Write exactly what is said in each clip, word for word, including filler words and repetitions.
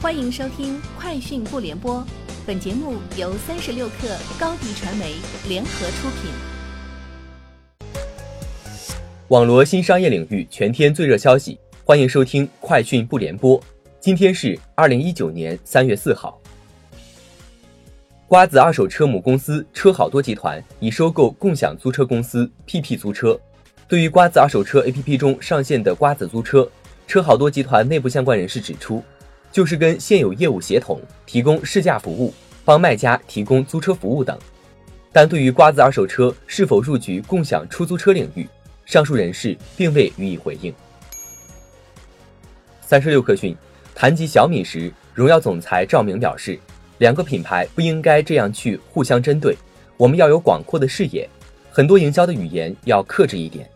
欢迎收听快讯不联播，本节目由三十六克高低传媒联合出品。网罗新商业领域全天最热消息，欢迎收听快讯不联播。今天是二零一九年三月四号。瓜子二手车母公司车好多集团已收购共享租车公司 P P 租车。对于瓜子二手车 A P P 中上线的瓜子租车，车好多集团内部相关人士指出，就是跟现有业务协同，提供试驾服务，帮卖家提供租车服务等。但对于瓜子二手车是否入局共享出租车领域，上述人士并未予以回应。三十六氪讯，谈及小米时，荣耀总裁赵明表示，两个品牌不应该这样去互相针对，我们要有广阔的视野，很多营销的语言要克制一点。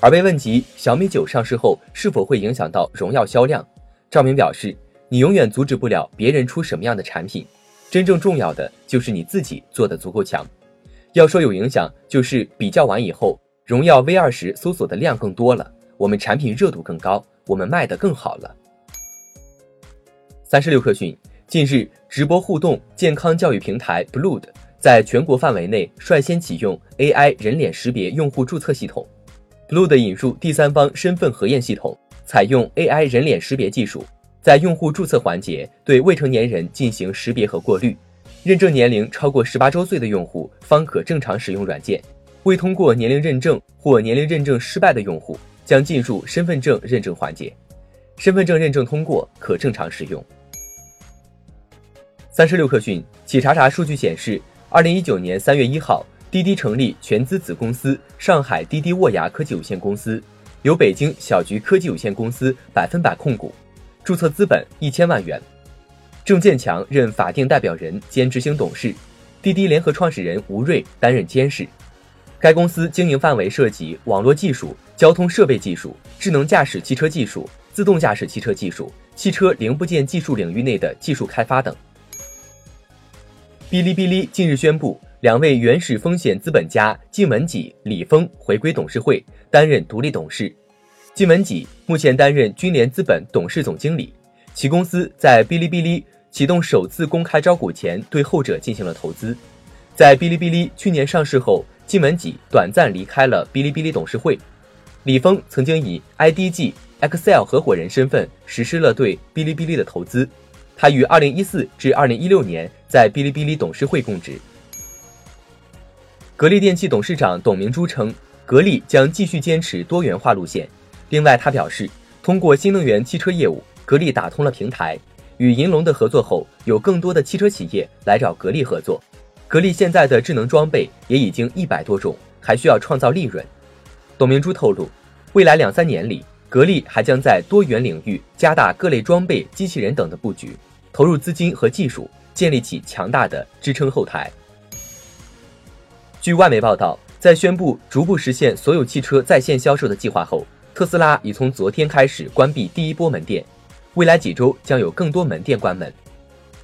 而被问及小米九上市后是否会影响到荣耀销量，赵明表示，你永远阻止不了别人出什么样的产品，真正重要的就是你自己做得足够强。要说有影响，就是比较完以后，荣耀 V 二十 搜索的量更多了，我们产品热度更高，我们卖得更好了。三十六氪讯，近日直播互动健康教育平台 Blued 在全国范围内率先启用 A I 人脸识别用户注册系统。Blued 引入第三方身份核验系统，采用 A I 人脸识别技术，在用户注册环节对未成年人进行识别和过滤，认证年龄超过十八周岁的用户方可正常使用软件，未通过年龄认证或年龄认证失败的用户将进入身份证认证环节，身份证认证通过可正常使用。三十六氪讯，企查查数据显示，二零一九年三月一号，滴滴成立全资子公司上海滴滴沃雅科技有限公司，由北京小桔科技有限公司百分百控股，注册资本一千万元，郑建强任法定代表人兼执行董事，滴滴联合创始人吴瑞担任监事。该公司经营范围涉及网络技术、交通设备技术、智能驾驶汽车技术、自动驾驶汽车技术、汽车零部件技术领域内的技术开发等。哔哩哔哩近日宣布，两位原始风险资本家靳文己、李峰回归董事会，担任独立董事。靳文己目前担任君联资本董事总经理，其公司在哔哩哔哩启动首次公开招股前对后者进行了投资。在哔哩哔哩去年上市后，靳文己短暂离开了哔哩哔哩董事会。李峰曾经以 I D G、Excel 合伙人身份实施了对哔哩哔哩的投资。他于二零一四至二零一六年在哔哩哔哩董事会供职。格力电器董事长董明珠称，格力将继续坚持多元化路线。另外他表示，通过新能源汽车业务，格力打通了平台，与银龙的合作后，有更多的汽车企业来找格力合作。格力现在的智能装备也已经一百多种，还需要创造利润。董明珠透露，未来两三年里，格力还将在多元领域加大各类装备、机器人等的布局，投入资金和技术，建立起强大的支撑后台。据外媒报道，在宣布逐步实现所有汽车在线销售的计划后，特斯拉已从昨天开始关闭第一波门店，未来几周将有更多门店关门。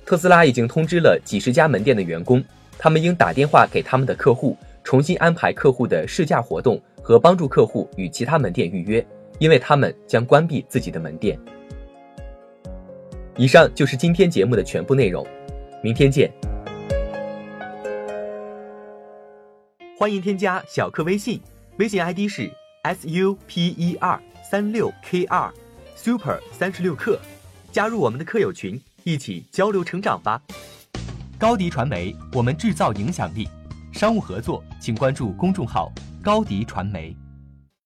特斯拉已经通知了几十家门店的员工，他们应打电话给他们的客户，重新安排客户的试驾活动和帮助客户与其他门店预约，因为他们将关闭自己的门店。以上就是今天节目的全部内容，明天见。欢迎添加小课微信，微信 I D 是S U P E R 三六 K 二 Super 三十六课，加入我们的课友群，一起交流成长吧。高迪传媒，我们制造影响力。商务合作，请关注公众号高迪传媒。